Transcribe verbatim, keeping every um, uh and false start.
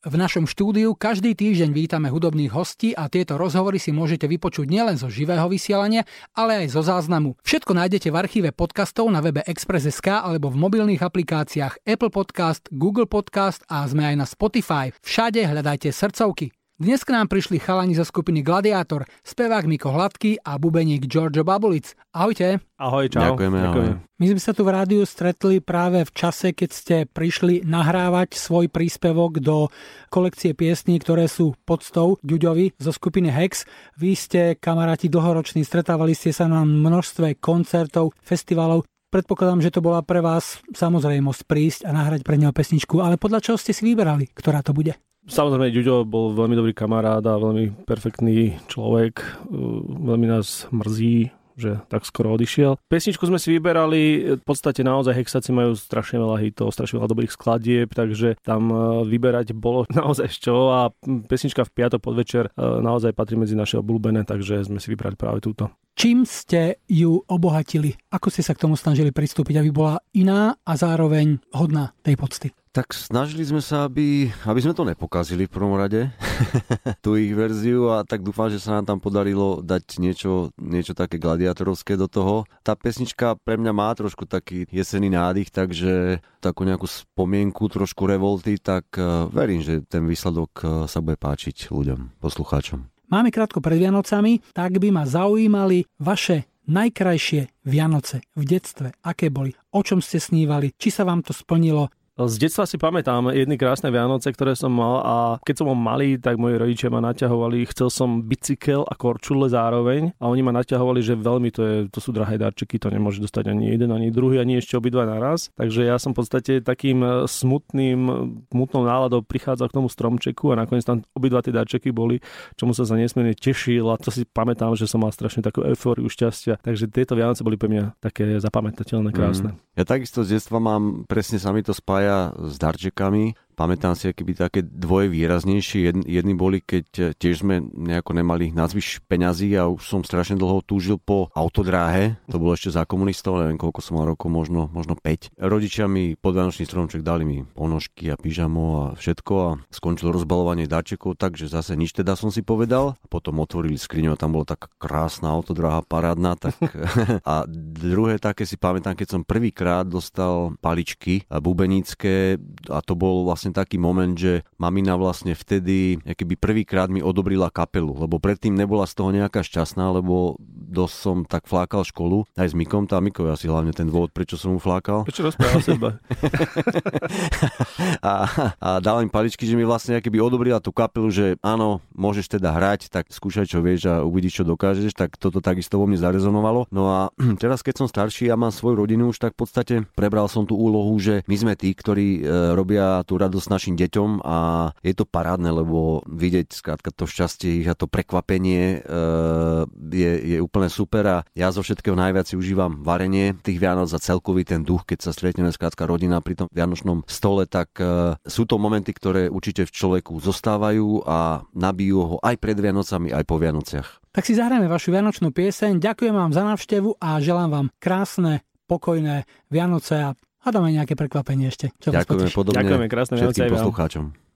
V našom štúdiu každý týždeň vítame hudobných hostí a tieto rozhovory si môžete vypočuť nielen zo živého vysielania, ale aj zo záznamu. Všetko nájdete v archíve podcastov na webe Express bodka es ká alebo v mobilných aplikáciách Apple Podcast, Google Podcast a sme aj na Spotify. Všade hľadajte srdcovky. Dnes k nám prišli chalani zo skupiny Gladiátor, spevák Miko Hlavský a bubeník George Babulic. Ahojte. Ahoj, čau. Ďakujeme, Ďakujeme. Ahoj. My sme sa tu v rádiu stretli práve v čase, keď ste prišli nahrávať svoj príspevok do kolekcie piesní, ktoré sú poctou Đuďovi zo skupiny Hex. Vy ste kamaráti dlhoroční, stretávali ste sa na množstve koncertov, festivalov. Predpokladám, že to bola pre vás samozrejmosť prísť a nahrať pre neho pesničku, ale podľa čoho ste si vyberali, ktorá to bude? Samozrejme, Đuďo bol veľmi dobrý kamarát a veľmi perfektný človek. Veľmi nás mrzí, že tak skoro odišiel. Pesničku sme si vyberali, v podstate naozaj Hexáci majú strašne veľa hitov, strašne veľa dobrých skladieb, takže tam vyberať bolo naozaj z čoho a pesnička v piatok podvečer naozaj patrí medzi naše obľúbené, takže sme si vybrali práve túto. Čím ste ju obohatili? Ako ste sa k tomu snažili pristúpiť, aby bola iná a zároveň hodná tej pocty? Tak snažili sme sa, aby, aby sme to nepokazili v prvom rade, tú ich verziu, a tak dúfam, že sa nám tam podarilo dať niečo, niečo také gladiátorovské do toho. Tá pesnička pre mňa má trošku taký jesenný nádych, takže takú nejakú spomienku, trošku revolty, tak verím, že ten výsledok sa bude páčiť ľuďom, poslucháčom. Máme krátko pred Vianocami, tak by ma zaujímali vaše najkrajšie Vianoce v detstve. Aké boli? O čom ste snívali? Či sa vám to splnilo? Z detstva si pamätám jedny krásne Vianoce, ktoré som mal, a keď som bol malý, tak moji rodičia ma naťahovali, chcel som bicykel a korčule zároveň, a oni ma naťahovali, že veľmi to je, to sú drahé darčeky, to nemôže dostať ani jeden, ani druhý, ani ešte obidva naraz. Takže ja som v podstate takým smutným, smutnou náladou prichádzal k tomu stromčeku a nakoniec tam obidva tie darčeky boli, čomu som sa nesmierne tešil, a to si pamätám, že som mal strašne takú eufóriu šťastia. Takže tieto Vianoce boli pre mňa také zapamätateľné, krásne. Mm. Ja takisto z detstva mám, presne sa mi to spája s darčekami. Pamätám si akoby také dvoje výraznejšie. Jedni boli, keď tiež sme nejako nemali nazvyš peňazí a už som strašne dlho túžil po autodráhe. To bolo ešte za komunistov, neviem koľko som mal rokov, možno, možno päť. Rodičia mi pod vianočný stromček dali mi ponožky a pyžamo a všetko a skončilo rozbalovanie darčekov, takže zase nič teda som si povedal. Potom otvorili skriňu a tam bola taká krásna autodráha, parádna. Tak... a druhé také si pamätám, keď som prvýkrát dostal paličky bubenické, a to bol vlastne taký moment, že mamina vlastne vtedy akýby prvýkrát mi odobrila kapelu, lebo predtým nebola z toho nejaká šťastná, lebo dosť som tak flákal školu, aj s Mikom, tá Miko je asi hlavne ten dôvod, prečo som mu flákal. Prečo rozprával seba? a, a dala mi paličky, že mi vlastne akýby odobrila tú kapelu, že áno, môžeš teda hrať, tak skúšaj, čo vieš a uvidíš, čo dokážeš, tak toto takisto vo mne zarezonovalo. No a teraz, keď som starší a ja mám svoju rodinu už, tak v podstate prebral som tú úlohu, že my sme tí, ktorí e, robia tú radosť našim deťom, a je to parádne, lebo vidieť skrátka to šťastie ich a to prekvapenie e, je, je úplne super, a ja zo všetkého najviac si užívam varenie tých Vianoc a celkový ten duch, keď sa stretneme skrátka rodina pri tom vianočnom stole, tak e, sú to momenty, ktoré určite v človeku zostávajú a nabijú ho aj pred Vianocami, aj po Vianociach. Tak si zahráme vašu vianočnú pieseň. Ďakujem vám za návštevu a želám vám krásne, pokojné Vianoce a A dáme nejaké prekvapenie ešte. Čo ďakujeme, podobne. Ďakujeme, krásne Vianoce aj vám. Všetkým poslucháčom.